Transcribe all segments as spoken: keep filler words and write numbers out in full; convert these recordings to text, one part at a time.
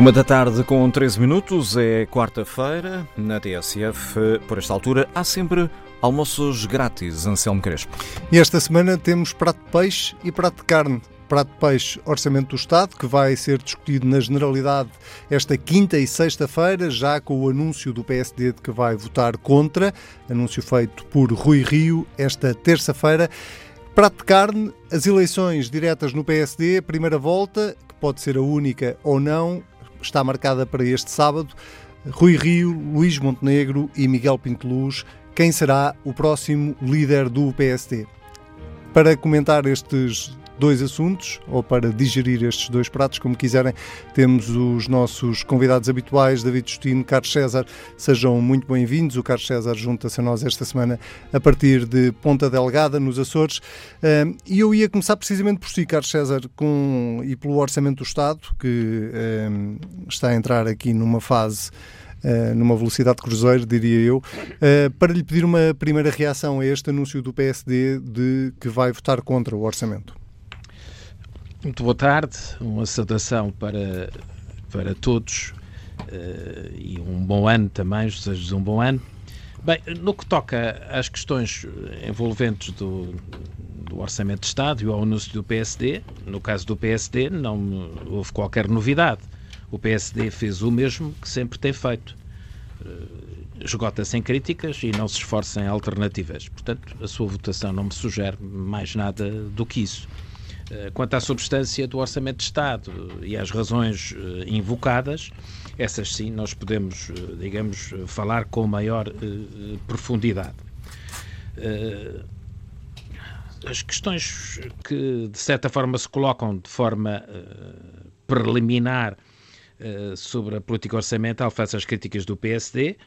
Uma da tarde com treze minutos, é quarta-feira, na T S F. Por esta altura, há sempre almoços grátis, Anselmo Crespo. E esta semana temos prato de peixe e prato de carne. Prato de peixe, orçamento do Estado, que vai ser discutido na Generalidade esta quinta e sexta-feira, já com o anúncio do P S D de que vai votar contra, anúncio feito por Rui Rio esta terça-feira. Prato de carne, as eleições diretas no P S D, primeira volta, que pode ser a única ou não, está marcada para este sábado. Rui Rio, Luís Montenegro e Miguel Pinto Luz, quem será o próximo líder do P S D? Para comentar estes dois assuntos, ou para digerir estes dois pratos, como quiserem, temos os nossos convidados habituais, David Justino, Carlos César, sejam muito bem-vindos. O Carlos César junta-se a nós esta semana a partir de Ponta Delgada, nos Açores. E eu ia começar precisamente por si, Carlos César, com, e pelo Orçamento do Estado, que um, está a entrar aqui numa fase, Uh, numa velocidade de cruzeiro, diria eu, uh, para lhe pedir uma primeira reação a este anúncio do P S D de que vai votar contra o orçamento. Muito boa tarde, uma saudação para, para todos uh, e um bom ano também, desejo-vos um bom ano. Bem, no que toca às questões envolventes do, do Orçamento de Estado e ao anúncio do P S D, no caso do P S D não houve qualquer novidade. O P S D fez o mesmo que sempre tem feito. Esgota-se em críticas e não se esforça em alternativas. Portanto, a sua votação não me sugere mais nada do que isso. Quanto à substância do Orçamento de Estado e às razões invocadas, essas sim nós podemos, digamos, falar com maior profundidade. As questões que, de certa forma, se colocam de forma preliminar sobre a política orçamental face às críticas do P S D,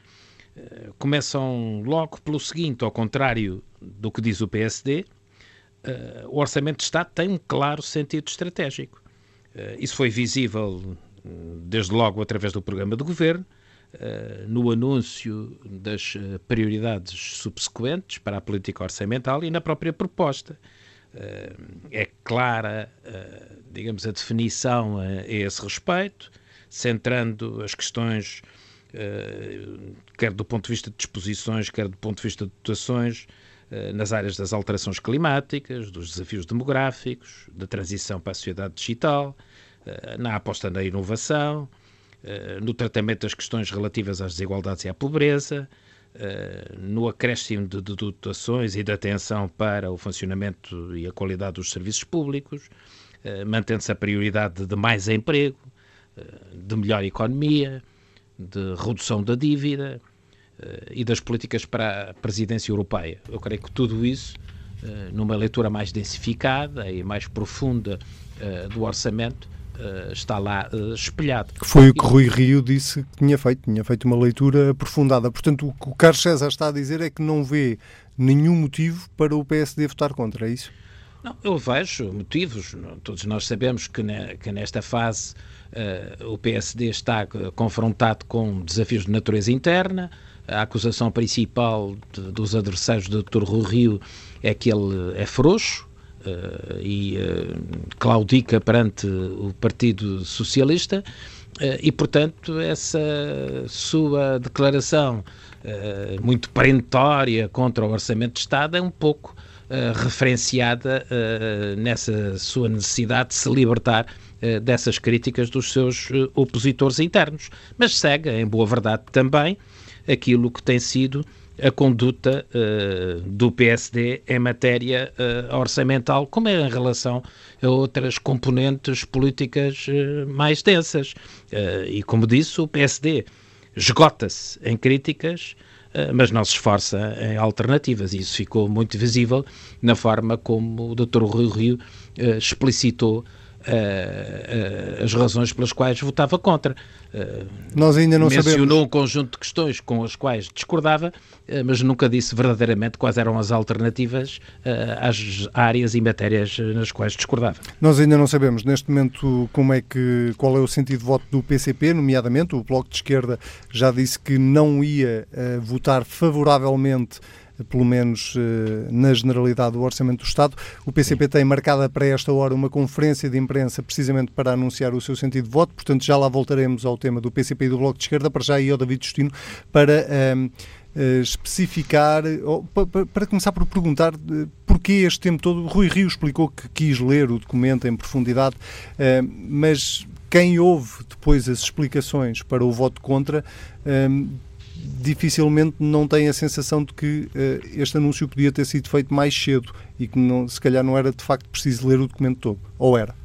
começam logo pelo seguinte: ao contrário do que diz o P S D, o Orçamento de Estado tem um claro sentido estratégico. Isso foi visível desde logo através do programa do Governo, no anúncio das prioridades subsequentes para a política orçamental e na própria proposta. É clara, digamos, a definição a esse respeito, centrando as questões, quer do ponto de vista de disposições, quer do ponto de vista de dotações, nas áreas das alterações climáticas, dos desafios demográficos, da transição para a sociedade digital, na aposta na inovação, no tratamento das questões relativas às desigualdades e à pobreza, no acréscimo de dotações e de atenção para o funcionamento e a qualidade dos serviços públicos, mantendo-se a prioridade de mais emprego, de melhor economia, de redução da dívida e das políticas para a presidência europeia. Eu creio que tudo isso, numa leitura mais densificada e mais profunda do orçamento, está lá espelhado. Que foi o que Rui Rio disse que tinha feito, tinha feito uma leitura aprofundada. Portanto, o que o Carlos César está a dizer é que não vê nenhum motivo para o P S D votar contra, é isso? Não, eu vejo motivos. Todos nós sabemos que, ne, que nesta fase uh, o P S D está confrontado com desafios de natureza interna. A acusação principal de, dos adversários do doutor Rui Rio é que ele é frouxo uh, e uh, claudica perante o Partido Socialista. E, portanto, essa sua declaração uh, muito perentória contra o Orçamento de Estado é um pouco uh, referenciada uh, nessa sua necessidade de se libertar uh, dessas críticas dos seus uh, opositores internos. Mas segue, em boa verdade, também aquilo que tem sido a conduta uh, do P S D em matéria uh, orçamental, como é em relação a outras componentes políticas uh, mais densas. Uh, e, como disse, o P S D esgota-se em críticas, uh, mas não se esforça em alternativas. E isso ficou muito visível na forma como o doutor Rui Rio uh, explicitou as razões pelas quais votava contra. Nós ainda não mencionou sabemos. Um conjunto de questões com as quais discordava, mas nunca disse verdadeiramente quais eram as alternativas às áreas e matérias nas quais discordava. Nós ainda não sabemos neste momento como é que, qual é o sentido de voto do P C P, nomeadamente o Bloco de Esquerda já disse que não ia votar favoravelmente pelo menos eh, na generalidade do Orçamento do Estado. O P C P tem marcada para esta hora uma conferência de imprensa precisamente para anunciar o seu sentido de voto, portanto já lá voltaremos ao tema do P C P e do Bloco de Esquerda, para já e ao David Justino para... Um, especificar, ou, para, para começar por perguntar porquê este tempo todo. Rui Rio explicou que quis ler o documento em profundidade, mas quem ouve depois as explicações para o voto contra dificilmente não tem a sensação de que este anúncio podia ter sido feito mais cedo e que não, se calhar não era de facto preciso ler o documento todo, ou era?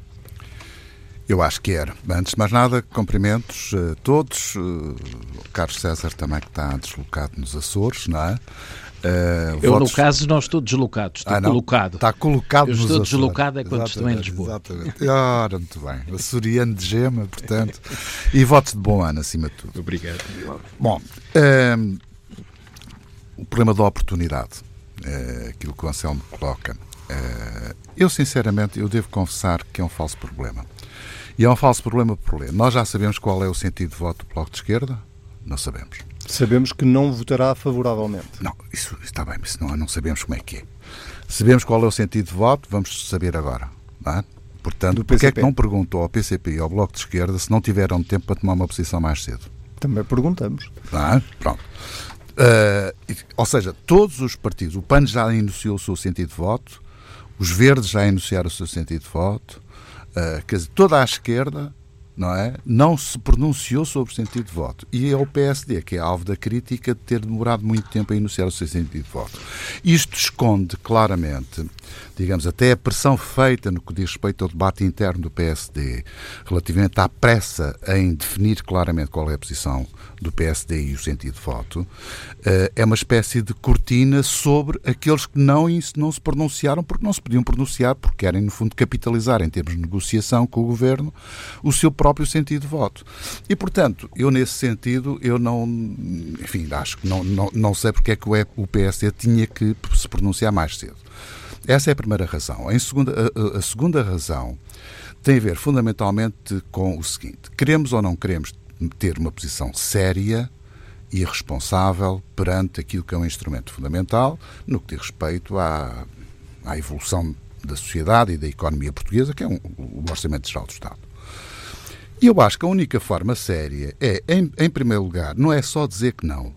Eu acho que era. Antes de mais nada, cumprimentos a todos. O Carlos César também, que está deslocado nos Açores, não é? Uh, eu, votos... no caso, não estou deslocado, estou ah, colocado. Está colocado eu nos Açores. Eu estou deslocado é quando estou em Lisboa. Exatamente. Ora, muito bem. Açoriano de gema, portanto. E votos de bom ano, acima de tudo. Obrigado. Bom, um, o problema da oportunidade, uh, aquilo que o Anselmo coloca, uh, eu, sinceramente, eu devo confessar que é um falso problema. E é um falso problema por ler. Nós já sabemos qual é o sentido de voto do Bloco de Esquerda? Não sabemos. Sabemos que não votará favoravelmente. Não, isso está bem, mas não, não sabemos como é que é. Sabemos qual é o sentido de voto, vamos saber agora. Não é? Portanto, porque é que não perguntou ao P C P e ao Bloco de Esquerda se não tiveram tempo para tomar uma posição mais cedo? Também perguntamos. Não é? Pronto. Uh, ou seja, todos os partidos, o PAN já enunciou o seu sentido de voto, os Verdes já enunciaram o seu sentido de voto, Uh, quer dizer, toda a esquerda, não é, não se pronunciou sobre o sentido de voto. E é o P S D que é alvo da crítica de ter demorado muito tempo a enunciar o seu sentido de voto. Isto esconde claramente, digamos, até a pressão feita no que diz respeito ao debate interno do P S D, relativamente à pressa em definir claramente qual é a posição do P S D e o sentido de voto, uh, é uma espécie de cortina sobre aqueles que não, não se pronunciaram, porque não se podiam pronunciar, porque querem, no fundo, capitalizar, em termos de negociação com o Governo, o seu próprio sentido de voto. E, portanto, eu nesse sentido, eu não, enfim, acho que não, não, não sei porque é que o P S D tinha que se pronunciar mais cedo. Essa é a primeira razão. Em segunda, a, a segunda razão tem a ver, fundamentalmente, com o seguinte. Queremos ou não queremos ter uma posição séria e responsável perante aquilo que é um instrumento fundamental no que diz respeito à, à evolução da sociedade e da economia portuguesa, que é um, o Orçamento Geral do Estado. E eu acho que a única forma séria é, em, em primeiro lugar, não é só dizer que não,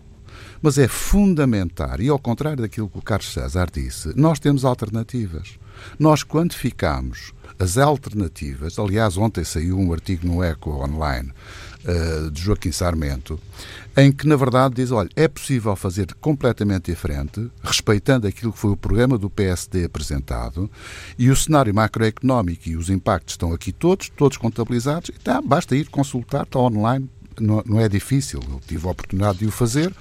mas é fundamentar, e ao contrário daquilo que o Carlos César disse, nós temos alternativas. Nós quantificamos as alternativas, aliás, ontem saiu um artigo no Eco Online uh, de Joaquim Sarmento, em que, na verdade, diz, olha, é possível fazer completamente diferente, respeitando aquilo que foi o programa do P S D apresentado, e o cenário macroeconómico e os impactos estão aqui todos, todos contabilizados, e tá, basta ir consultar, está online, não, não é difícil, eu tive a oportunidade de o fazer.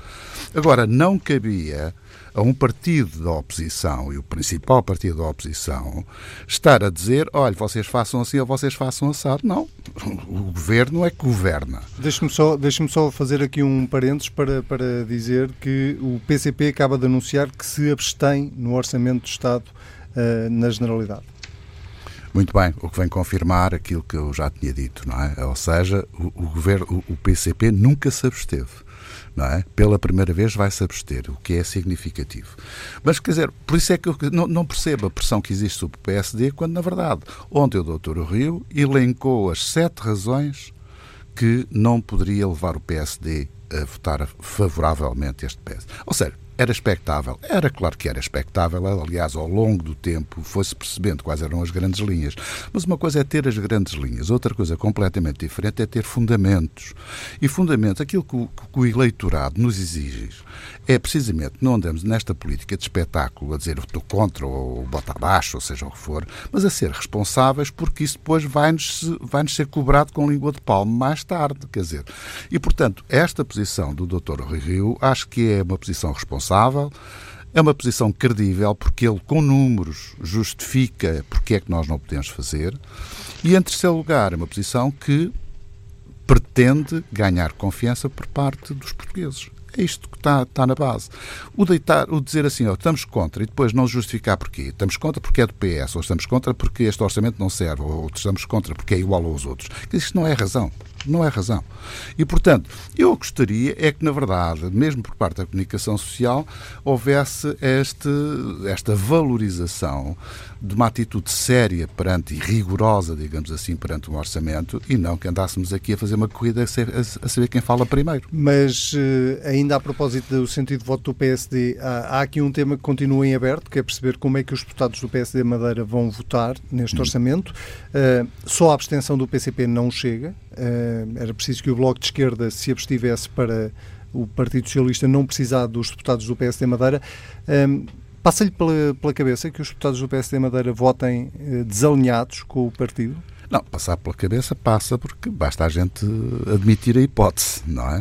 Agora, não cabia a um partido da oposição, e o principal partido da oposição, estar a dizer, olha, vocês façam assim ou vocês façam assado. Não, o Governo é que governa. Deixe-me só, deixe-me só fazer aqui um parênteses para, para dizer que o P C P acaba de anunciar que se abstém no Orçamento do Estado uh, na generalidade. Muito bem, o que vem confirmar aquilo que eu já tinha dito, não é? Ou seja, o, o, governo, o P C P nunca se absteve. Não é? Pela primeira vez vai-se abster, o que é significativo. Mas, quer dizer, por isso é que eu não, não percebo a pressão que existe sobre o P S D, quando, na verdade, ontem o doutor Rio elencou as sete razões que não poderia levar o P S D a votar favoravelmente este P S D. Ou seja, era expectável, era claro que era expectável, aliás, ao longo do tempo foi-se percebendo quais eram as grandes linhas. Mas uma coisa é ter as grandes linhas, outra coisa completamente diferente é ter fundamentos. E fundamentos, aquilo que o, que o eleitorado nos exige é precisamente, não andamos nesta política de espetáculo a dizer estou contra ou bota abaixo, ou seja o que for, mas a ser responsáveis, porque isso depois vai-nos, vai-nos ser cobrado com língua de palmo mais tarde, quer dizer. E, portanto, esta posição do doutor Rui Rio acho que é uma posição responsável. É uma posição credível porque ele, com números, justifica porque é que nós não podemos fazer. E, em terceiro lugar, é uma posição que pretende ganhar confiança por parte dos portugueses. É isto que está, está na base. O, deitar, o dizer assim, ó, estamos contra, e depois não justificar porquê. Estamos contra porque é do P S, ou estamos contra porque este orçamento não serve, ou estamos contra porque é igual aos outros. Isto não é razão. Não é razão. E, portanto, eu gostaria é que, na verdade, mesmo por parte da comunicação social, houvesse este, esta valorização de uma atitude séria perante e rigorosa, digamos assim, perante um orçamento, e não que andássemos aqui a fazer uma corrida a, ser, a, a saber quem fala primeiro. Mas, ainda a propósito do sentido de voto do P S D, há, há aqui um tema que continua em aberto, que é perceber como é que os deputados do P S D Madeira vão votar neste orçamento. Uh, só a abstenção do P C P não chega. Uh, era preciso que o Bloco de Esquerda se abstivesse para o Partido Socialista não precisar dos deputados do P S D Madeira. Uh, Passa-lhe pela, pela cabeça que os deputados do P S D Madeira votem uh, desalinhados com o partido? Não, passar pela cabeça passa, porque basta a gente admitir a hipótese, não é?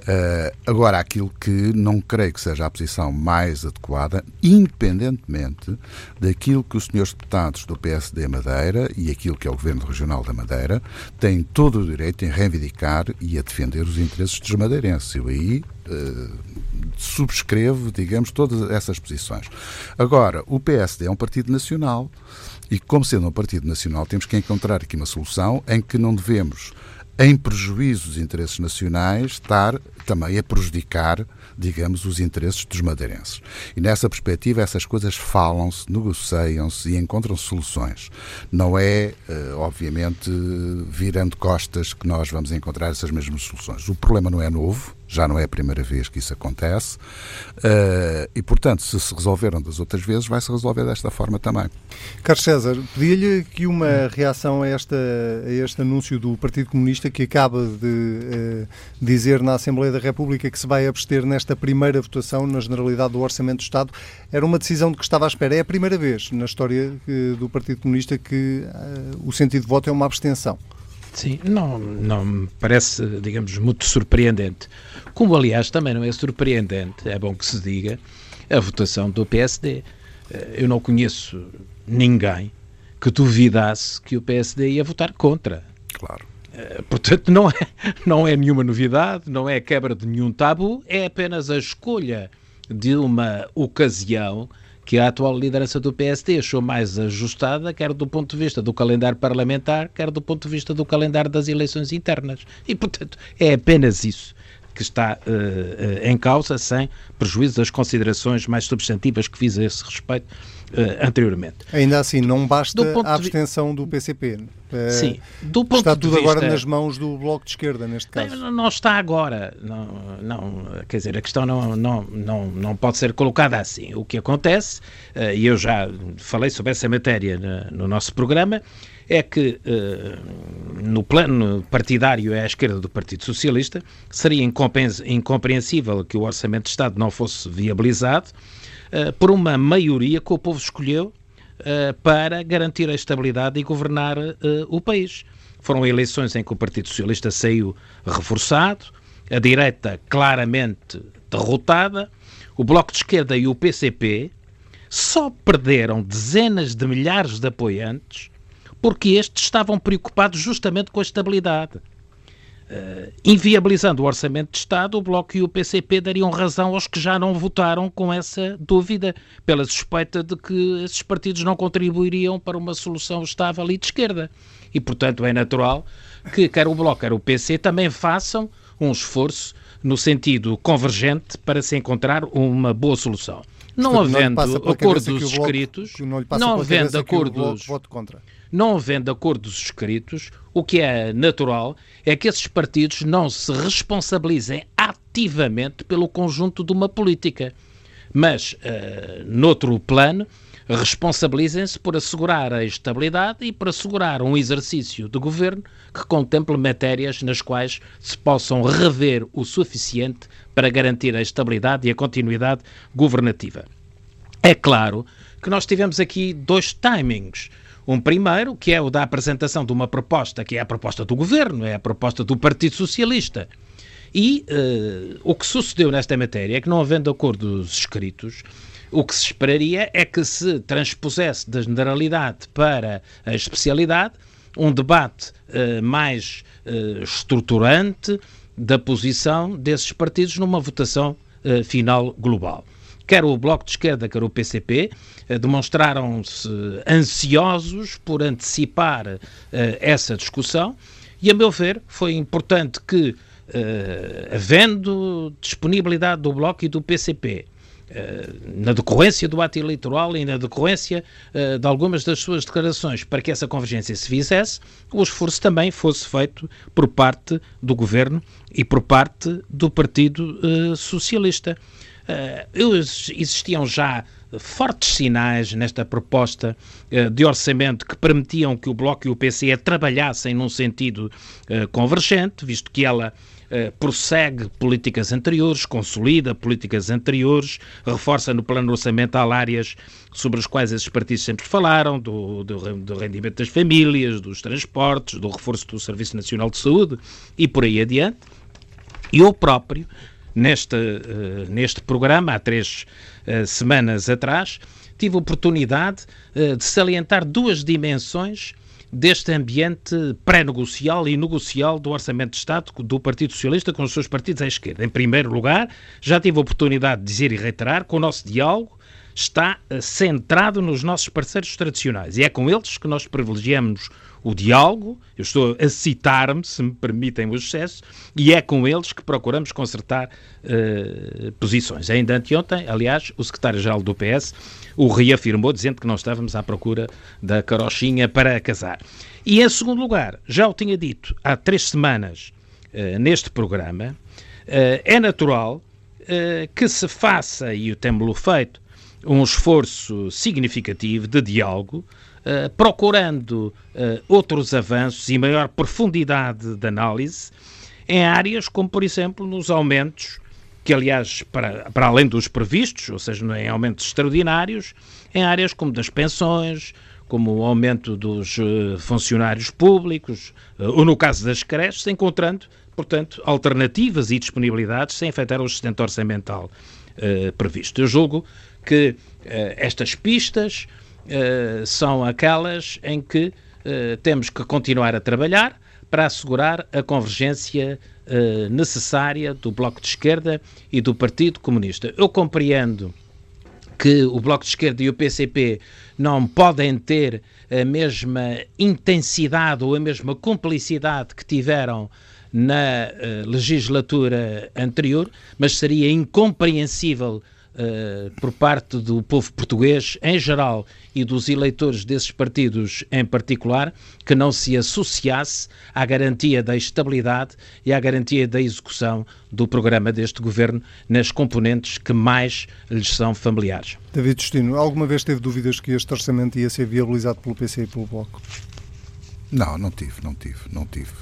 Uh, agora, aquilo que não creio que seja a posição mais adequada, independentemente daquilo que os senhores deputados do P S D Madeira e aquilo que é o Governo Regional da Madeira têm todo o direito em reivindicar e a defender os interesses dos madeirenses. Eu aí uh, subscrevo, digamos, todas essas posições. Agora, o P S D é um partido nacional. E como sendo um partido nacional, temos que encontrar aqui uma solução em que não devemos, em prejuízo dos interesses nacionais, estar também a prejudicar, digamos, os interesses dos madeirenses. E nessa perspectiva, essas coisas falam-se, negociam-se e encontram soluções. Não é, obviamente, virando costas que nós vamos encontrar essas mesmas soluções. O problema não é novo. Já não é a primeira vez que isso acontece uh, e, portanto, se se resolveram das outras vezes, vai-se resolver desta forma também. Carlos César, pedi-lhe que uma reação a, esta, a este anúncio do Partido Comunista, que acaba de uh, dizer na Assembleia da República que se vai abster nesta primeira votação na generalidade do Orçamento do Estado, era uma decisão de que estava à espera. É a primeira vez na história que, do Partido Comunista que uh, o sentido de voto é uma abstenção. Sim, não, não me parece, digamos, muito surpreendente. Como, aliás, também não é surpreendente, é bom que se diga, a votação do P S D. Eu não conheço ninguém que duvidasse que o P S D ia votar contra. Claro. Portanto, não é, não é nenhuma novidade, não é quebra de nenhum tabu, é apenas a escolha de uma ocasião que a atual liderança do P S D achou mais ajustada, quer do ponto de vista do calendário parlamentar, quer do ponto de vista do calendário das eleições internas. E, portanto, é apenas isso que está uh, em causa, sem prejuízo das considerações mais substantivas que fiz a esse respeito uh, anteriormente. Ainda assim, não basta a abstenção do P C P. Uh, Sim. Do ponto está tudo de vista, agora nas mãos do Bloco de Esquerda, neste caso. Não, não está agora. Não, não, quer dizer, a questão não, não, não, não pode ser colocada assim. O que acontece, uh, e eu já falei sobre essa matéria no, no nosso programa, é que uh, no plano partidário à esquerda do Partido Socialista seria incompreensível que o Orçamento de Estado não fosse viabilizado uh, por uma maioria que o povo escolheu uh, para garantir a estabilidade e governar uh, o país. Foram eleições em que o Partido Socialista saiu reforçado, a direita claramente derrotada, o Bloco de Esquerda e o P C P só perderam dezenas de milhares de apoiantes porque estes estavam preocupados justamente com a estabilidade. Uh, inviabilizando o Orçamento de Estado, o Bloco e o P C P dariam razão aos que já não votaram com essa dúvida, pela suspeita de que esses partidos não contribuiriam para uma solução estável e de esquerda. E, portanto, é natural que quer o Bloco, quer o P C, também façam um esforço no sentido convergente para se encontrar uma boa solução. Não Portanto, havendo não acordos bloco, escritos, não, não havendo acordos... Não havendo acordos escritos, o que é natural é que esses partidos não se responsabilizem ativamente pelo conjunto de uma política, mas, uh, noutro plano, responsabilizem-se por assegurar a estabilidade e por assegurar um exercício de governo que contemple matérias nas quais se possam rever o suficiente para garantir a estabilidade e a continuidade governativa. É claro que nós tivemos aqui dois timings. Um primeiro, que é o da apresentação de uma proposta, que é a proposta do Governo, é a proposta do Partido Socialista. E uh, o que sucedeu nesta matéria é que, não havendo acordos escritos, o que se esperaria é que se transpusesse da generalidade para a especialidade um debate uh, mais uh, estruturante, da posição desses partidos numa votação uh, final global. Quer o Bloco de Esquerda, quer o P C P, uh, demonstraram-se ansiosos por antecipar uh, essa discussão e, a meu ver, foi importante que, uh, havendo disponibilidade do Bloco e do P C P, na decorrência do ato eleitoral e na decorrência uh, de algumas das suas declarações para que essa convergência se fizesse, o esforço também fosse feito por parte do Governo e por parte do Partido uh, Socialista. Uh, existiam já fortes sinais nesta proposta uh, de orçamento que permitiam que o Bloco e o P C E trabalhassem num sentido uh, convergente, visto que ela Uh, prossegue políticas anteriores, consolida políticas anteriores, reforça no plano orçamental áreas sobre as quais esses partidos sempre falaram, do, do, do rendimento das famílias, dos transportes, do reforço do Serviço Nacional de Saúde e por aí adiante. E eu próprio, neste, uh, neste programa, há três uh, semanas atrás, tive a oportunidade uh, de salientar duas dimensões deste ambiente pré-negocial e negocial do Orçamento de Estado do Partido Socialista com os seus partidos à esquerda. Em primeiro lugar, já tive a oportunidade de dizer e reiterar que o nosso diálogo está centrado nos nossos parceiros tradicionais e é com eles que nós privilegiamos o diálogo, eu estou a citar-me, se me permitem o excesso, e é com eles que procuramos concertar uh, posições. Ainda anteontem, aliás, o secretário-geral do P S o reafirmou, dizendo que não estávamos à procura da carochinha para casar. E em segundo lugar, já o tinha dito há três semanas uh, neste programa, uh, é natural uh, que se faça, e temos-lo feito, um esforço significativo de diálogo, Uh, procurando uh, outros avanços e maior profundidade de análise em áreas como, por exemplo, nos aumentos, que aliás, para, para além dos previstos, ou seja, em aumentos extraordinários, em áreas como das pensões, como o aumento dos uh, funcionários públicos, uh, ou no caso das creches, encontrando, portanto, alternativas e disponibilidades sem afetar o sustento orçamental uh, previsto. Eu julgo que uh, estas pistas Uh, são aquelas em que uh, temos que continuar a trabalhar para assegurar a convergência uh, necessária do Bloco de Esquerda e do Partido Comunista. Eu compreendo que o Bloco de Esquerda e o P C P não podem ter a mesma intensidade ou a mesma cumplicidade que tiveram na uh, legislatura anterior, mas seria incompreensível Uh, por parte do povo português em geral e dos eleitores desses partidos em particular, que não se associasse à garantia da estabilidade e à garantia da execução do programa deste governo nas componentes que mais lhes são familiares. David Justino, alguma vez teve dúvidas que este orçamento ia ser viabilizado pelo P C e pelo Bloco? Não, não tive, não tive, não tive.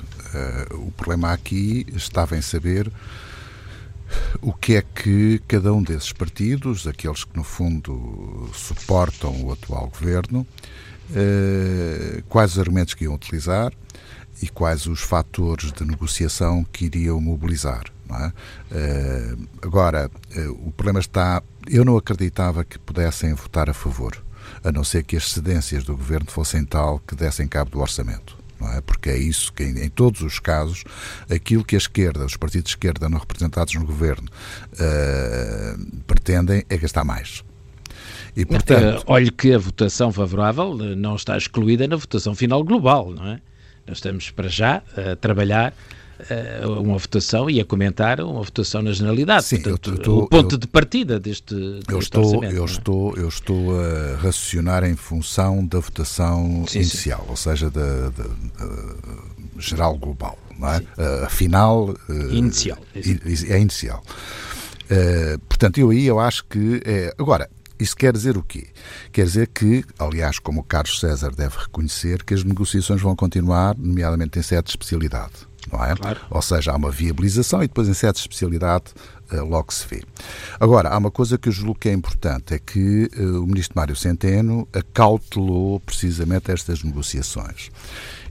Uh, o problema aqui estava em saber o que é que cada um desses partidos, aqueles que no fundo suportam o atual governo, eh, quais os argumentos que iam utilizar e quais os fatores de negociação que iriam mobilizar, não é? Eh, agora, eh, o problema está, eu não acreditava que pudessem votar a favor, a não ser que as cedências do governo fossem tal que dessem cabo do orçamento. Não é? Porque é isso que, em, em todos os casos, aquilo que a esquerda, os partidos de esquerda não representados no governo, uh, pretendem é gastar mais. E, portanto, uh, olhe que a votação favorável não está excluída na votação final global, não é? Nós estamos para já a trabalhar uma votação e a comentar uma votação na generalidade. Sim, portanto, eu tô, o ponto eu, de partida deste, deste eu estou, orçamento. Eu, é? estou, eu estou a raciocinar em função da votação sim, inicial, sim. Ou seja, da, da, da geral global, não é? A final... Inicial. É, é inicial. Uh, portanto, eu aí eu acho que... É, agora, isso quer dizer o quê? Quer dizer que, aliás, como o Carlos César deve reconhecer, que as negociações vão continuar, nomeadamente em sede de especialidade. Não é? Claro. Ou seja, há uma viabilização e depois em sede de especialidade uh, logo se vê. Agora, há uma coisa que eu julgo que é importante, é que uh, o ministro Mário Centeno acautelou precisamente estas negociações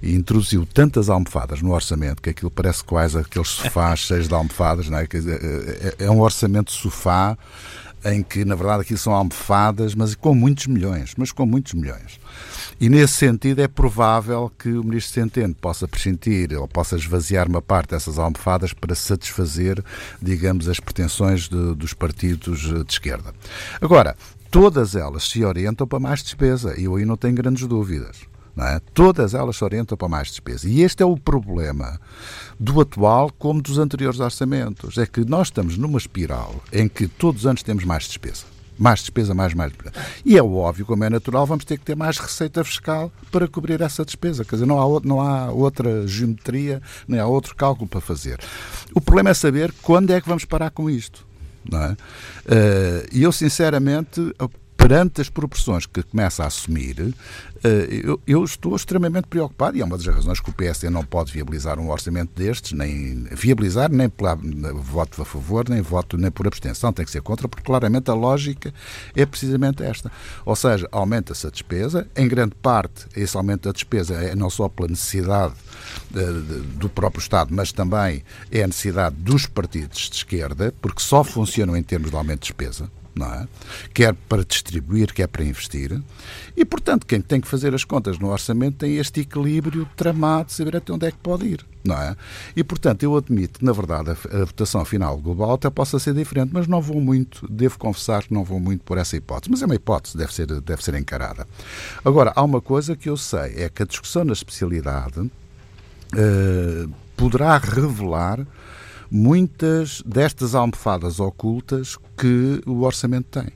e introduziu tantas almofadas no orçamento que aquilo parece quase aqueles sofás cheios de almofadas, não é? É um orçamento sofá em que, na verdade, aqui são almofadas, mas com muitos milhões, mas com muitos milhões. E, nesse sentido, é provável que o ministro Centeno possa prescindir ou possa esvaziar uma parte dessas almofadas para satisfazer, digamos, as pretensões de, dos partidos de esquerda. Agora, todas elas se orientam para mais despesa, e eu aí não tenho grandes dúvidas. Não é? Todas elas se orientam para mais despesa. E este é o problema do atual como dos anteriores orçamentos. É que nós estamos numa espiral em que todos os anos temos mais despesa. Mais despesa, mais, mais despesa. E é óbvio, como é natural, vamos ter que ter mais receita fiscal para cobrir essa despesa. Quer dizer, não há, não há outra geometria, nem há outro cálculo para fazer. O problema é saber quando é que vamos parar com isto. Não é? E eu, sinceramente... Perante as proporções que começa a assumir, eu, eu estou extremamente preocupado, e é uma das razões que o P S D não pode viabilizar um orçamento destes, nem viabilizar, nem por voto a favor, nem voto nem por abstenção, tem que ser contra, porque claramente a lógica é precisamente esta. Ou seja, aumenta-se a despesa, em grande parte esse aumento da despesa é não só pela necessidade do próprio Estado, mas também é a necessidade dos partidos de esquerda, porque só funcionam em termos de aumento de despesa. Não é? Quer para distribuir, quer para investir, e portanto quem tem que fazer as contas no orçamento tem este equilíbrio tramado de saber até onde é que pode ir, não é? E portanto eu admito que na verdade a, a votação final global até possa ser diferente, mas não vou muito, devo confessar que não vou muito por essa hipótese, mas é uma hipótese, deve ser, deve ser encarada. Agora, há uma coisa que eu sei, é que a discussão na especialidade uh, poderá revelar muitas destas almofadas ocultas que o orçamento tem.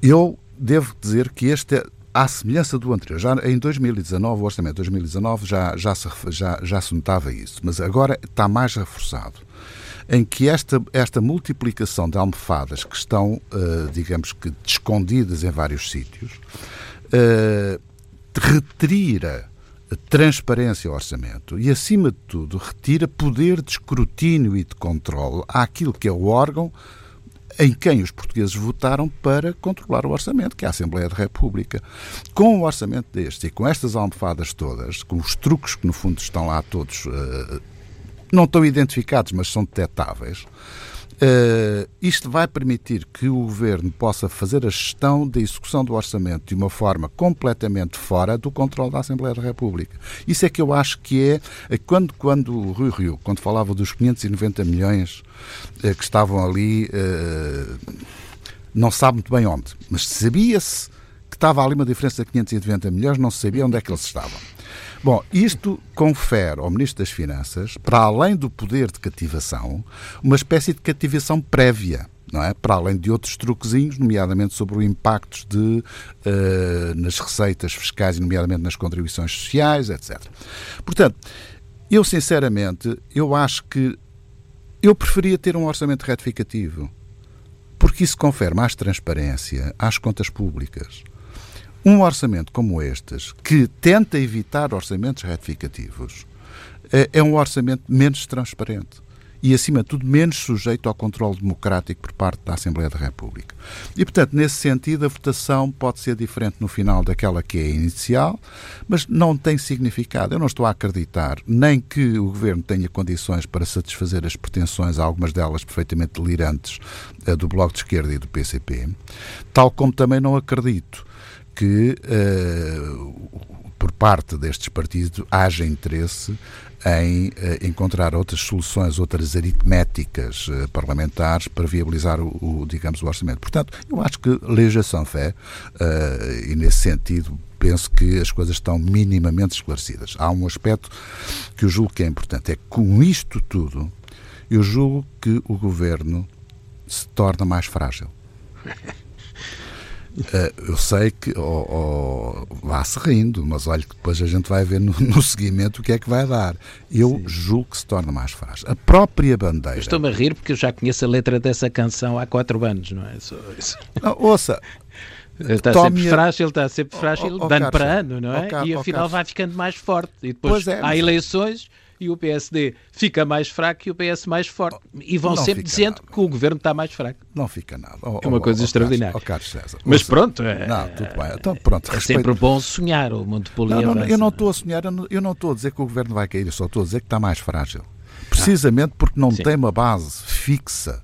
Eu devo dizer que este, à semelhança do anterior, já em dois mil e dezanove, o orçamento de dois mil e dezanove já, já, se, já, já se notava isso, mas agora está mais reforçado, em que esta, esta multiplicação de almofadas que estão, uh, digamos que, escondidas em vários sítios, uh, retira transparência ao orçamento e, acima de tudo, retira poder de escrutínio e de controle àquilo que é o órgão em quem os portugueses votaram para controlar o orçamento, que é a Assembleia da República. Com o orçamento deste e com estas almofadas todas, com os truques que, no fundo, estão lá todos, uh, não estão identificados, mas são detectáveis, Uh, isto vai permitir que o Governo possa fazer a gestão da execução do orçamento de uma forma completamente fora do controle da Assembleia da República. Isso é que eu acho que é, quando, quando o Rui Rio, quando falava dos quinhentos e noventa milhões uh, que estavam ali, uh, não sabe muito bem onde, mas sabia-se que estava ali uma diferença de quinhentos e noventa milhões, não se sabia onde é que eles estavam. Bom, isto confere ao Ministro das Finanças, para além do poder de cativação, uma espécie de cativação prévia, não é? Para além de outros truquezinhos, nomeadamente sobre os impactos de, uh, nas receitas fiscais, nomeadamente nas contribuições sociais, etcétera. Portanto, eu sinceramente, eu acho que eu preferia ter um orçamento retificativo, porque isso confere mais transparência às contas públicas. Um orçamento como estes, que tenta evitar orçamentos retificativos, é um orçamento menos transparente e, acima de tudo, menos sujeito ao controle democrático por parte da Assembleia da República. E, portanto, nesse sentido, a votação pode ser diferente no final daquela que é inicial, mas não tem significado. Eu não estou a acreditar nem que o Governo tenha condições para satisfazer as pretensões, algumas delas perfeitamente delirantes, do Bloco de Esquerda e do P C P, tal como também não acredito que, uh, por parte destes partidos, haja interesse em uh, encontrar outras soluções, outras aritméticas uh, parlamentares para viabilizar, o, o, digamos, o orçamento. Portanto, eu acho que leja sans fé, uh, e nesse sentido penso que as coisas estão minimamente esclarecidas. Há um aspecto que eu julgo que é importante, é que com isto tudo, eu julgo que o Governo se torna mais frágil. Uh, eu sei que oh, oh, vá-se rindo, mas olha que depois a gente vai ver no, no seguimento o que é que vai dar. Eu Sim. julgo que se torna mais frágil. A própria bandeira... Eu estou-me a rir porque eu já conheço a letra dessa canção há quatro anos, não é? Só isso. Não, ouça... Está sempre frágil, está sempre frágil, oh, oh, ano para ano, não é? Oh, Carlos, e afinal oh, vai ficando mais forte. E depois é, há mas... eleições... e o P S D fica mais fraco e o P S mais forte. E vão não sempre dizendo nada. Que o Governo está mais fraco. Não fica nada. Oh, é uma oh, coisa oh, extraordinária. Oh, Carlos César, mas ouça, pronto. É, não, tudo bem. Então, pronto, é respeito. Sempre bom sonhar o mundo político. Eu não estou a sonhar, eu não, eu não estou a dizer que o Governo vai cair, eu só estou a dizer que está mais frágil. Precisamente ah, porque não sim. tem uma base fixa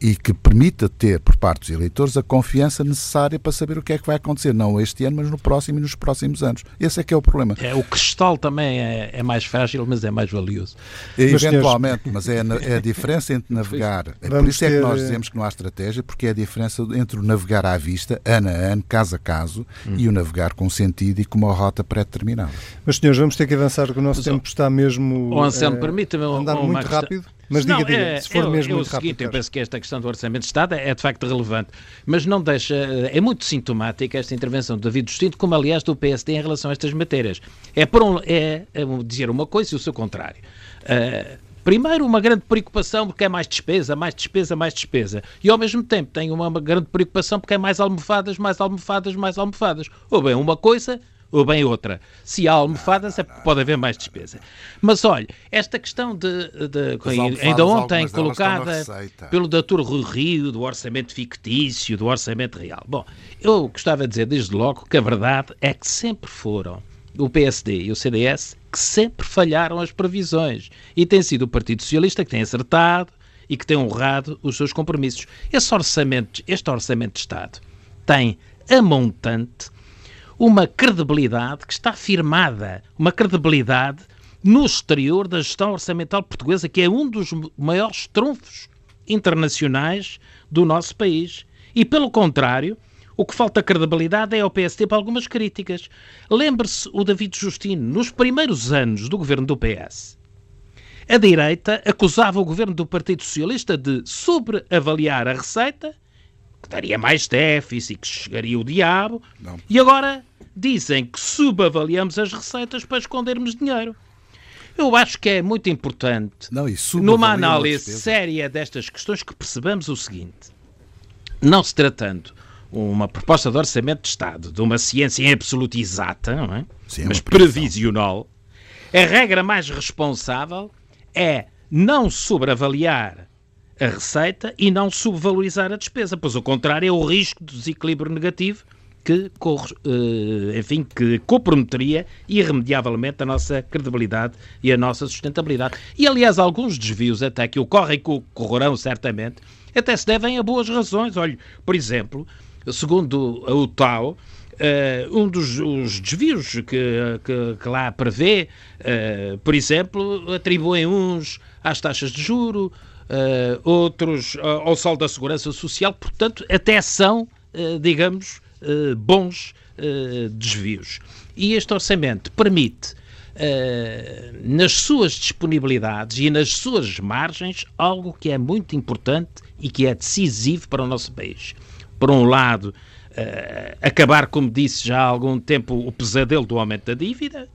e que permita ter por parte dos eleitores a confiança necessária para saber o que é que vai acontecer, não este ano, mas no próximo e nos próximos anos. Esse é que é o problema. É, o cristal também é, é mais frágil, mas é mais valioso. É, eventualmente, mas é, é a diferença entre navegar, é por isso é que nós dizemos que não há estratégia, porque é a diferença entre o navegar à vista, ano a ano, caso a caso, hum. e o navegar com sentido e com uma rota pré-determinada. Mas, senhores, vamos ter que avançar, porque o nosso mas, tempo está mesmo... O Anselmo, é, permita-me... Andar um, muito rápido... Mas diga, não, diga, é, se for eu, mesmo eu, muito seguinte, rápido. Eu penso que esta questão do Orçamento de Estado é, é de facto relevante, mas não deixa, é muito sintomática esta intervenção do David Justino, como aliás do P S D em relação a estas matérias. É, por um, é, é dizer uma coisa e o seu contrário. Uh, Primeiro, uma grande preocupação porque é mais despesa, mais despesa, mais despesa. E ao mesmo tempo tem uma, uma grande preocupação porque é mais almofadas, mais almofadas, mais almofadas. Ou bem uma coisa, ou bem outra. Se há almofadas, é porque pode haver mais despesa. Mas, olha, esta questão de... de ainda ontem colocada pelo doutor Rui Rio, do orçamento fictício, do orçamento real. Bom, eu gostava de dizer desde logo que a verdade é que sempre foram o P S D e o C D S que sempre falharam as previsões. E tem sido o Partido Socialista que tem acertado e que tem honrado os seus compromissos. Esse orçamento, este Orçamento de Estado tem, a montante, uma credibilidade que está firmada, uma credibilidade no exterior da gestão orçamental portuguesa, que é um dos maiores trunfos internacionais do nosso país. E, pelo contrário, o que falta credibilidade é ao P S D para algumas críticas. Lembre-se o David Justino, nos primeiros anos do governo do P S, a direita acusava o governo do Partido Socialista de sobreavaliar a receita, que daria mais déficit e que chegaria o diabo, não. E agora dizem que subavaliamos as receitas para escondermos dinheiro. Eu acho que é muito importante, não, numa análise séria destas questões, que percebamos o seguinte: não se tratando uma proposta de orçamento de Estado, de uma ciência em absoluto exata, não é? Sim, é mas previsional, a regra mais responsável é não sobreavaliar a receita e não subvalorizar a despesa, pois o contrário é o risco de desequilíbrio negativo que, enfim, que comprometeria irremediavelmente a nossa credibilidade e a nossa sustentabilidade. E, aliás, alguns desvios até que ocorrem e que ocorrerão certamente, até se devem a boas razões. Olha, por exemplo... Segundo a U T A O, uh, um dos os desvios que, que, que lá prevê, uh, por exemplo, atribuem uns às taxas de juro, uh, outros ao saldo da segurança social, portanto, até são, uh, digamos, uh, bons uh, desvios. E este orçamento permite, uh, nas suas disponibilidades e nas suas margens, algo que é muito importante e que é decisivo para o nosso país. Por um lado, uh, acabar, como disse já há algum tempo, o pesadelo do aumento da dívida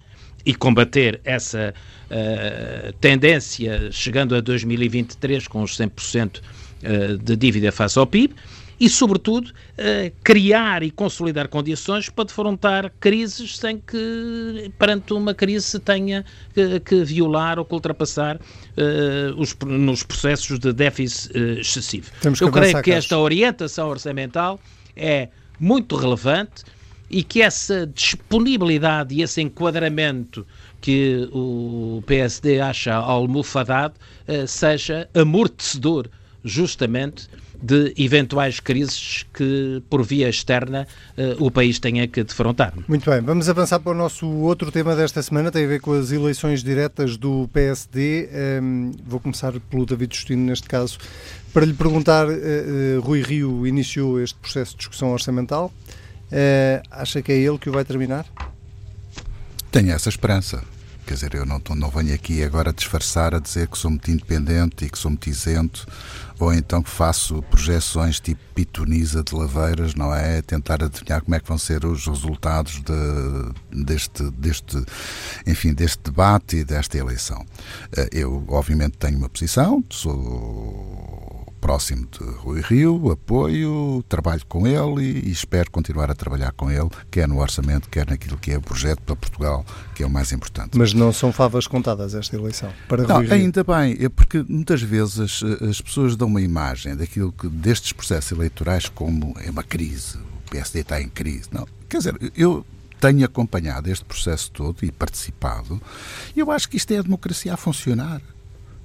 e combater essa uh, tendência, chegando a dois mil e vinte e três com os cem por cento de dívida face ao P I B, e, sobretudo, uh, criar e consolidar condições para defrontar crises sem que, perante uma crise, se tenha que, que violar ou que ultrapassar uh, os, nos processos de déficit uh, excessivo. Temos que Eu creio que esta orientação orçamental é muito relevante e que essa disponibilidade e esse enquadramento que o P S D acha almofadado uh, seja amortecedor, justamente, de eventuais crises que, por via externa, o país tenha que defrontar. Muito bem, vamos avançar para o nosso outro tema desta semana, tem a ver com as eleições diretas do P S D. Um, vou começar pelo David Justino, neste caso, para lhe perguntar, uh, uh, Rui Rio iniciou este processo de discussão orçamental, uh, acha que é ele que o vai terminar? Tenho essa esperança. Quer dizer, eu não, não venho aqui agora disfarçar a dizer que sou muito independente e que sou muito isento, ou então que faço projeções tipo pitoniza de laveiras, não é? Tentar adivinhar como é que vão ser os resultados de, deste, deste, enfim, deste debate e desta eleição. Eu, obviamente, tenho uma posição, sou próximo de Rui Rio, apoio, trabalho com ele e espero continuar a trabalhar com ele, quer no orçamento, quer naquilo que é o projeto para Portugal, que é o mais importante. Mas não são favas contadas esta eleição para Rui Rio? Não, ainda bem, é porque muitas vezes as, as pessoas dão uma imagem daquilo que, destes processos eleitorais, como é uma crise, o P S D está em crise. Não, quer dizer, eu tenho acompanhado este processo todo e participado, e eu acho que isto é a democracia a funcionar.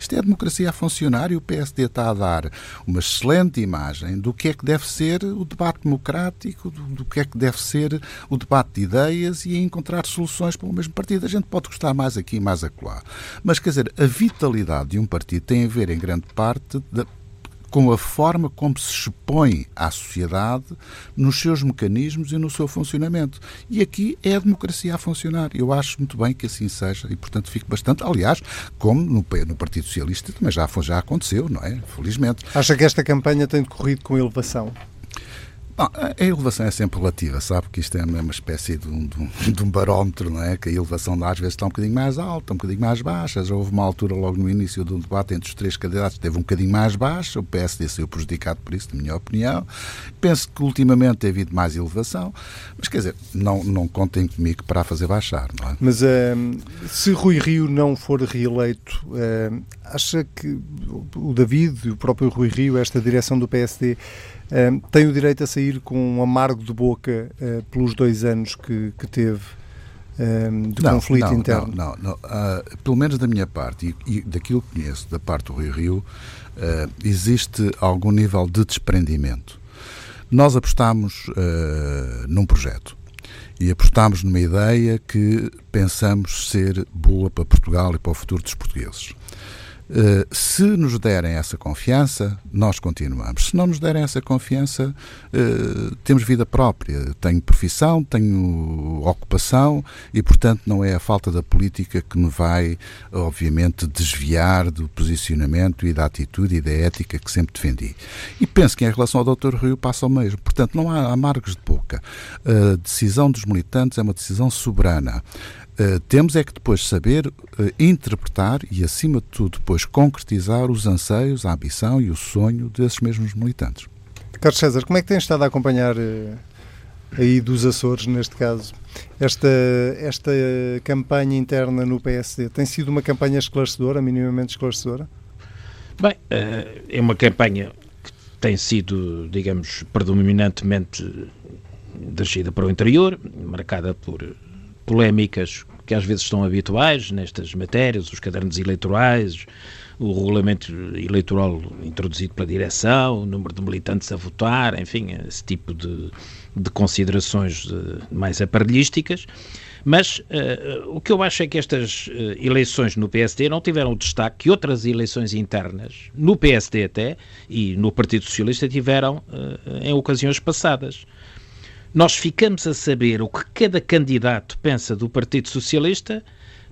Isto é a democracia a funcionar e o P S D está a dar uma excelente imagem do que é que deve ser o debate democrático, do, do que é que deve ser o debate de ideias e a encontrar soluções para o mesmo partido. A gente pode gostar mais aqui e mais acolá. Mas, quer dizer, a vitalidade de um partido tem a ver, em grande parte, da com a forma como se expõe à sociedade nos seus mecanismos e no seu funcionamento. E aqui é a democracia a funcionar. Eu acho muito bem que assim seja e, portanto, fico bastante... Aliás, como no, no Partido Socialista também já, já aconteceu, não é? Felizmente. Acha que esta campanha tem decorrido com elevação? Bom, a elevação é sempre relativa, sabe? Porque isto é uma espécie de um, de um, de um barómetro, não é? Que a elevação às vezes está um bocadinho mais alta, um bocadinho mais baixa. Já houve uma altura logo no início de um debate entre os três candidatos que teve um bocadinho mais baixa. O P S D saiu prejudicado por isso, na minha opinião. Penso que ultimamente tem havido mais elevação. Mas, quer dizer, não, não contem comigo para a fazer baixar, não é? Mas hum, se Rui Rio não for reeleito, hum, acha que o David e o próprio Rui Rio, esta direção do P S D, Um, tem o direito a sair com um amargo de boca uh, pelos dois anos que, que teve um, de não, conflito não, interno? Não, não, não. Uh, pelo menos da minha parte, e, e daquilo que conheço, da parte do Rui Rio, uh, existe algum nível de desprendimento. Nós apostámos uh, num projeto e apostámos numa ideia que pensamos ser boa para Portugal e para o futuro dos portugueses. Uh, se nos derem essa confiança, nós continuamos. Se não nos derem essa confiança, uh, temos vida própria. Tenho profissão, tenho ocupação e, portanto, não é a falta da política que me vai, obviamente, desviar do posicionamento e da atitude e da ética que sempre defendi. E penso que, em relação ao doutor Rio, passa o mesmo. Portanto, não há amargos de boca. A decisão dos militantes é uma decisão soberana. Uh, temos é que depois saber uh, interpretar e, acima de tudo, depois concretizar os anseios, a ambição e o sonho desses mesmos militantes. Carlos César, como é que tem estado a acompanhar, uh, aí dos Açores, neste caso, esta, esta campanha interna no P S D? Tem sido uma campanha esclarecedora, minimamente esclarecedora? Bem, uh, é uma campanha que tem sido, digamos, predominantemente dirigida para o interior, marcada por polémicas que às vezes são habituais nestas matérias, os cadernos eleitorais, o regulamento eleitoral introduzido pela direção, o número de militantes a votar, enfim, esse tipo de, de considerações de, mais aparelhísticas. Mas uh, o que eu acho é que estas uh, eleições no P S D não tiveram o destaque que outras eleições internas, no P S D até, e no Partido Socialista, tiveram uh, em ocasiões passadas. Nós ficamos a saber o que cada candidato pensa do Partido Socialista,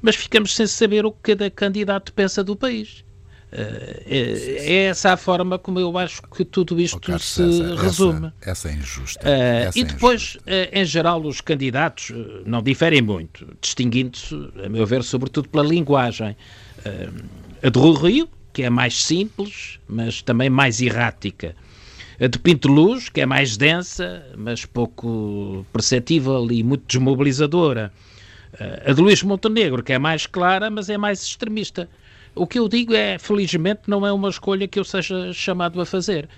mas ficamos sem saber o que cada candidato pensa do país. É essa a forma como eu acho que tudo isto oh, se essa, resume. Essa, essa é injusta. Uh, essa e depois, é injusta. Uh, em geral, os candidatos não diferem muito, distinguindo-se, a meu ver, sobretudo pela linguagem. Uh, a de Rui Rio, que é mais simples, mas também mais errática. A de Pinto Luz, que é mais densa, mas pouco perceptível e muito desmobilizadora. A de Luís Montenegro, que é mais clara, mas é mais extremista. O que eu digo é, felizmente, não é uma escolha que eu seja chamado a fazer.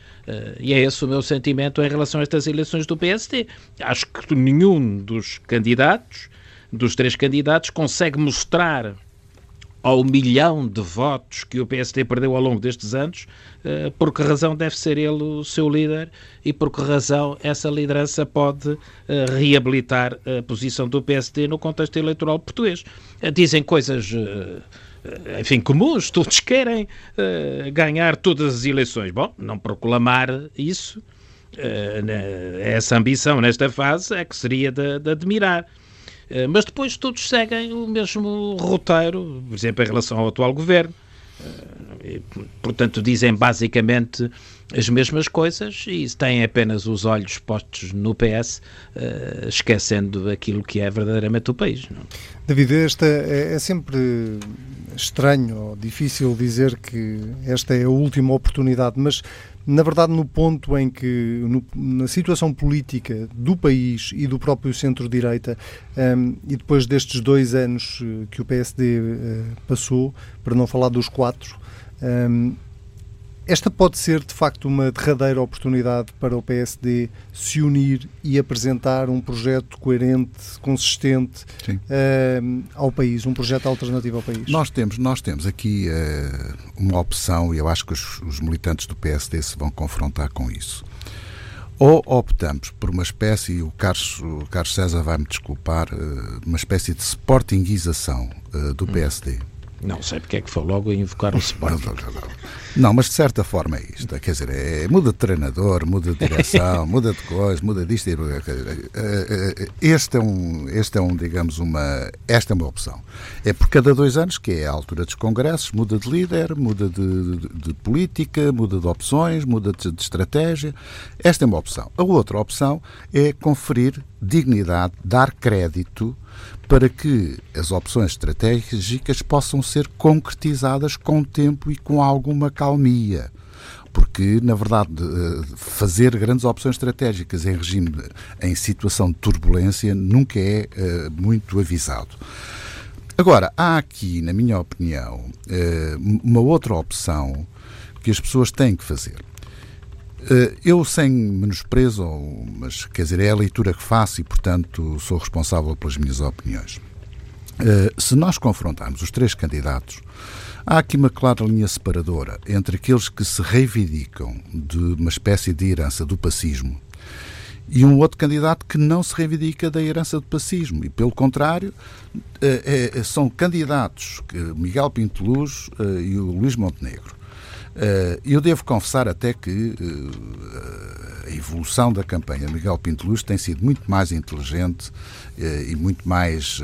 E é esse o meu sentimento em relação a estas eleições do P S D. Acho que nenhum dos candidatos, dos três candidatos, consegue mostrar ao milhão de votos que o P S D perdeu ao longo destes anos, por que razão deve ser ele o seu líder e por que razão essa liderança pode reabilitar a posição do P S D no contexto eleitoral português. Dizem coisas, enfim, comuns, todos querem ganhar todas as eleições. Bom, não proclamar isso, essa ambição nesta fase, é que seria de, de admirar. Mas depois todos seguem o mesmo roteiro, por exemplo, em relação ao atual governo. E, portanto, dizem basicamente as mesmas coisas e têm apenas os olhos postos no P S, esquecendo aquilo que é verdadeiramente o país. Não? David, esta é, é sempre estranho ou difícil dizer que esta é a última oportunidade, mas na verdade, no ponto em que, no, na situação política do país e do próprio centro-direita, um, e depois destes dois anos que o P S D uh, passou, para não falar dos quatro, um, Esta pode ser, de facto, uma derradeira oportunidade para o P S D se unir e apresentar um projeto coerente, consistente uh, ao país, um projeto alternativo ao país? Nós temos, nós temos aqui uh, uma opção, e eu acho que os, os militantes do P S D se vão confrontar com isso. Ou optamos por uma espécie, e o Carlos, o Carlos César vai-me desculpar, uh, uma espécie de sportingização uh, do P S D. Não sei porque é que foi logo a invocar o Sporting. Não, não, não. não, mas de certa forma é isto. Quer dizer, é, muda de treinador, muda de direção, muda de coisa, muda disto. Este é um, este é um, digamos, uma, esta é uma opção. É por cada dois anos, que é a altura dos congressos, muda de líder, muda de, de, de política, muda de opções, muda de, de estratégia. Esta é uma opção. A outra opção é conferir dignidade, dar crédito para que as opções estratégicas possam ser concretizadas com tempo e com alguma calmia. Porque, na verdade, fazer grandes opções estratégicas em regime, em situação de turbulência, nunca é uh, muito avisado. Agora, há aqui, na minha opinião, uh, uma outra opção que as pessoas têm que fazer. Eu, sem menosprezo, mas quer dizer, é a leitura que faço e, portanto, sou responsável pelas minhas opiniões. Se nós confrontarmos os três candidatos, há aqui uma clara linha separadora entre aqueles que se reivindicam de uma espécie de herança do pacismo e um outro candidato que não se reivindica da herança do pacismo. E, pelo contrário, são candidatos, Miguel Pinto Luz e o Luís Montenegro. Eu devo confessar até que a evolução da campanha de Miguel Pinto Luz tem sido muito mais inteligente e muito mais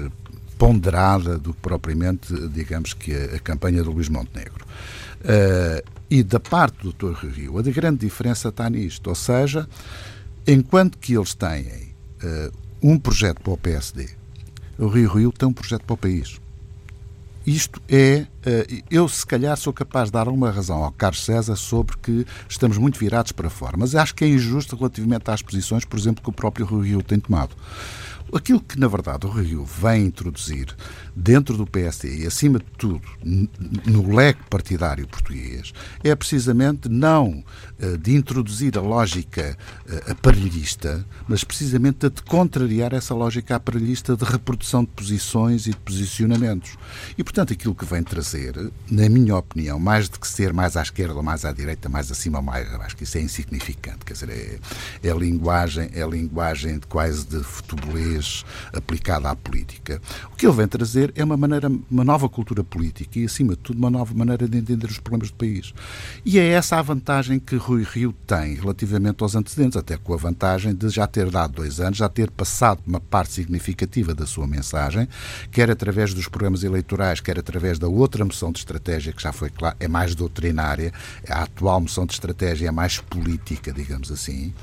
ponderada do que propriamente, digamos, que a campanha do Luís Montenegro. E da parte do doutor Rui Rio, a grande diferença está nisto, ou seja, enquanto que eles têm um projeto para o P S D, o Rui Rio tem um projeto para o país. Isto é, eu se calhar sou capaz de dar uma razão ao Carlos César sobre que estamos muito virados para fora, mas acho que é injusto relativamente às posições, por exemplo, que o próprio Rui Rio tem tomado. Aquilo que, na verdade, o Rui Rio vem introduzir dentro do P S D e, acima de tudo, no leque partidário português, é precisamente não de introduzir a lógica aparelhista, mas precisamente de contrariar essa lógica aparelhista de reprodução de posições e de posicionamentos. E, portanto, aquilo que vem trazer, na minha opinião, mais do que ser mais à esquerda ou mais à direita, mais acima ou mais abaixo, que isso é insignificante, quer dizer, é, é, linguagem, é linguagem quase de futebolês aplicada à política. O que ele vem trazer é uma maneira, uma nova cultura política e, acima de tudo, uma nova maneira de entender os problemas do país. E é essa a vantagem que Rui Rio tem relativamente aos antecedentes, até com a vantagem de já ter dado dois anos, já ter passado uma parte significativa da sua mensagem, quer através dos programas eleitorais, quer através da outra moção de estratégia, que já foi claro, é mais doutrinária, a atual moção de estratégia é mais política, digamos assim.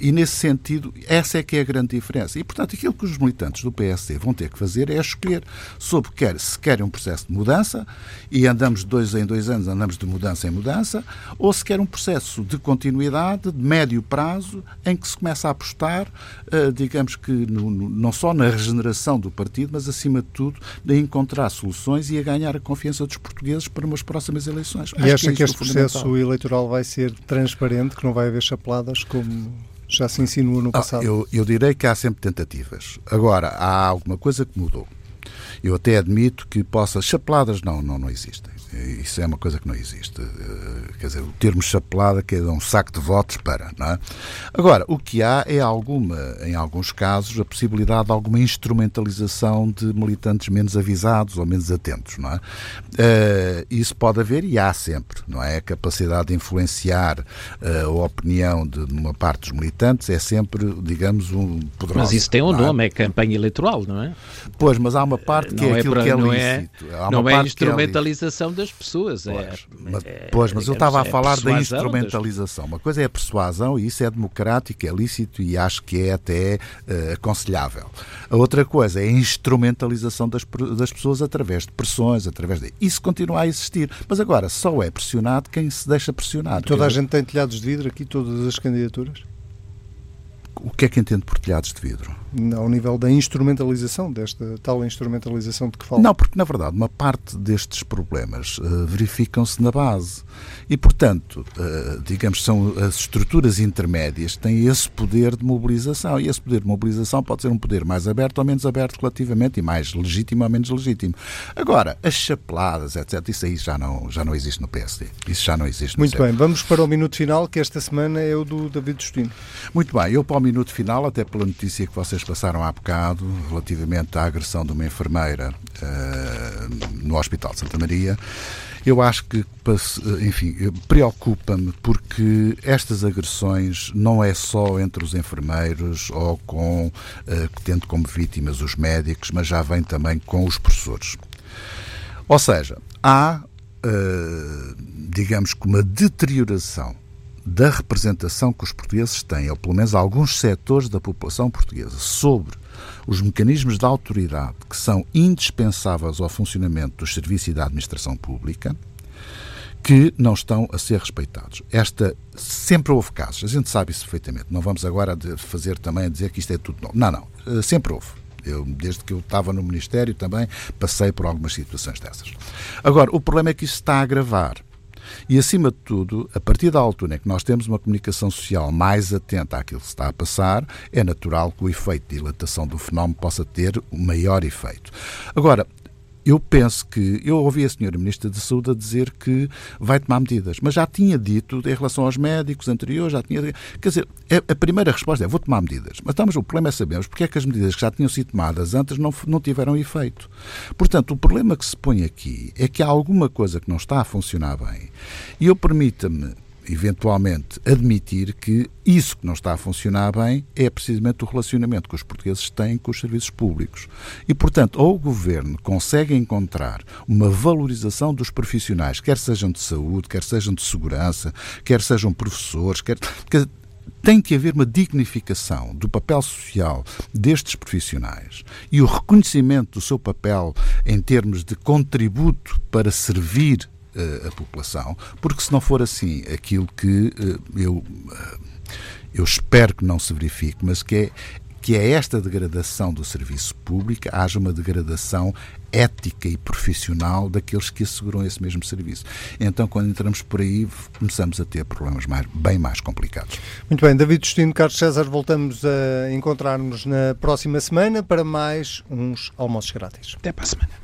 E, nesse sentido, essa é que é a grande diferença. E, portanto, aquilo que os militantes do P S D vão ter que fazer é escolher sobre quer, se querem um processo de mudança, e andamos de dois em dois anos, andamos de mudança em mudança, ou se quer um processo de continuidade, de médio prazo, em que se começa a apostar, uh, digamos que no, no, não só na regeneração do partido, mas, acima de tudo, a encontrar soluções e a ganhar a confiança dos portugueses para umas próximas eleições. E acha que, é que este processo eleitoral vai ser transparente, que não vai haver chapeladas como... já se insinuou no passado? Ah, eu, eu direi que há sempre tentativas. Agora, há alguma coisa que mudou. Eu até admito que possa... Chapeladas não, não, não existem. Isso é uma coisa que não existe. Quer dizer, o termo chapelada que é um saco de votos para, não é? Agora, o que há é alguma, em alguns casos, a possibilidade de alguma instrumentalização de militantes menos avisados ou menos atentos, não é? Uh, isso pode haver e há sempre, não é? A capacidade de influenciar uh, a opinião de uma parte dos militantes é sempre, digamos, um poderoso. Mas isso tem um nome, é? é campanha eleitoral, não é? Pois, mas há uma parte que não é aquilo é para, que é não lícito. É, não é instrumentalização é das pessoas. Pois, é, mas, é, pois, mas é, eu estava a é falar da instrumentalização. Das... Uma coisa é a persuasão, e isso é democrático, é lícito e acho que é até uh, aconselhável. A outra coisa é a instrumentalização das, das pessoas através de pressões, através de... Isso continua a existir. Mas agora, só é pressionado quem se deixa pressionar. E toda a gente tem telhados de vidro aqui, todas as candidaturas? o que é que entende por telhados de vidro? Ao nível da instrumentalização, desta tal instrumentalização de que fala? Não, porque, na verdade, uma parte destes problemas uh, verificam-se na base. E, portanto, uh, digamos, são as estruturas intermédias que têm esse poder de mobilização. E esse poder de mobilização pode ser um poder mais aberto ou menos aberto relativamente, e mais legítimo ou menos legítimo. Agora, as chapeladas, etcétera, isso aí já não, já não existe no P S D. Isso já não existe no Muito tempo. Bem, vamos para o minuto final, que esta semana é o do David Justino. Muito bem, eu para o minuto final, até pela notícia que vocês passaram há bocado, relativamente à agressão de uma enfermeira uh, no Hospital de Santa Maria, eu acho que, enfim, preocupa-me porque estas agressões não é só entre os enfermeiros ou com, uh, tendo como vítimas os médicos, mas já vem também com os professores. Ou seja, há, uh, digamos que uma deterioração da representação que os portugueses têm, ou pelo menos alguns setores da população portuguesa, sobre os mecanismos de autoridade que são indispensáveis ao funcionamento dos serviços e da administração pública, que não estão a ser respeitados. Esta, sempre houve casos, a gente sabe isso perfeitamente, não vamos agora fazer também a dizer que isto é tudo novo. Não, não, sempre houve. Eu, desde que eu estava no Ministério também, passei por algumas situações dessas. Agora, o problema é que isso está a agravar. E, acima de tudo, a partir da altura em que nós temos uma comunicação social mais atenta àquilo que se está a passar, é natural que o efeito de dilatação do fenómeno possa ter um maior efeito. Agora, eu penso que... Eu ouvi a senhora Ministra da Saúde a dizer que vai tomar medidas, mas já tinha dito em relação aos médicos anteriores, já tinha... Quer dizer, a primeira resposta é vou tomar medidas. Mas estamos, o problema é sabermos porque é que as medidas que já tinham sido tomadas antes não, não tiveram efeito. Portanto, o problema que se põe aqui é que há alguma coisa que não está a funcionar bem. E eu permita-me, eventualmente, admitir que isso que não está a funcionar bem é precisamente o relacionamento que os portugueses têm com os serviços públicos. E, portanto, ou o Governo consegue encontrar uma valorização dos profissionais, quer sejam de saúde, quer sejam de segurança, quer sejam professores, quer... quer tem que haver uma dignificação do papel social destes profissionais e o reconhecimento do seu papel em termos de contributo para servir a população, porque se não for assim, aquilo que eu, eu espero que não se verifique, mas que é, que é esta degradação do serviço público, haja uma degradação ética e profissional daqueles que asseguram esse mesmo serviço. Então, quando entramos por aí, começamos a ter problemas mais, bem mais complicados. Muito bem, David Justino, Carlos César, voltamos a encontrar-nos na próxima semana para mais uns almoços grátis. Até para a semana.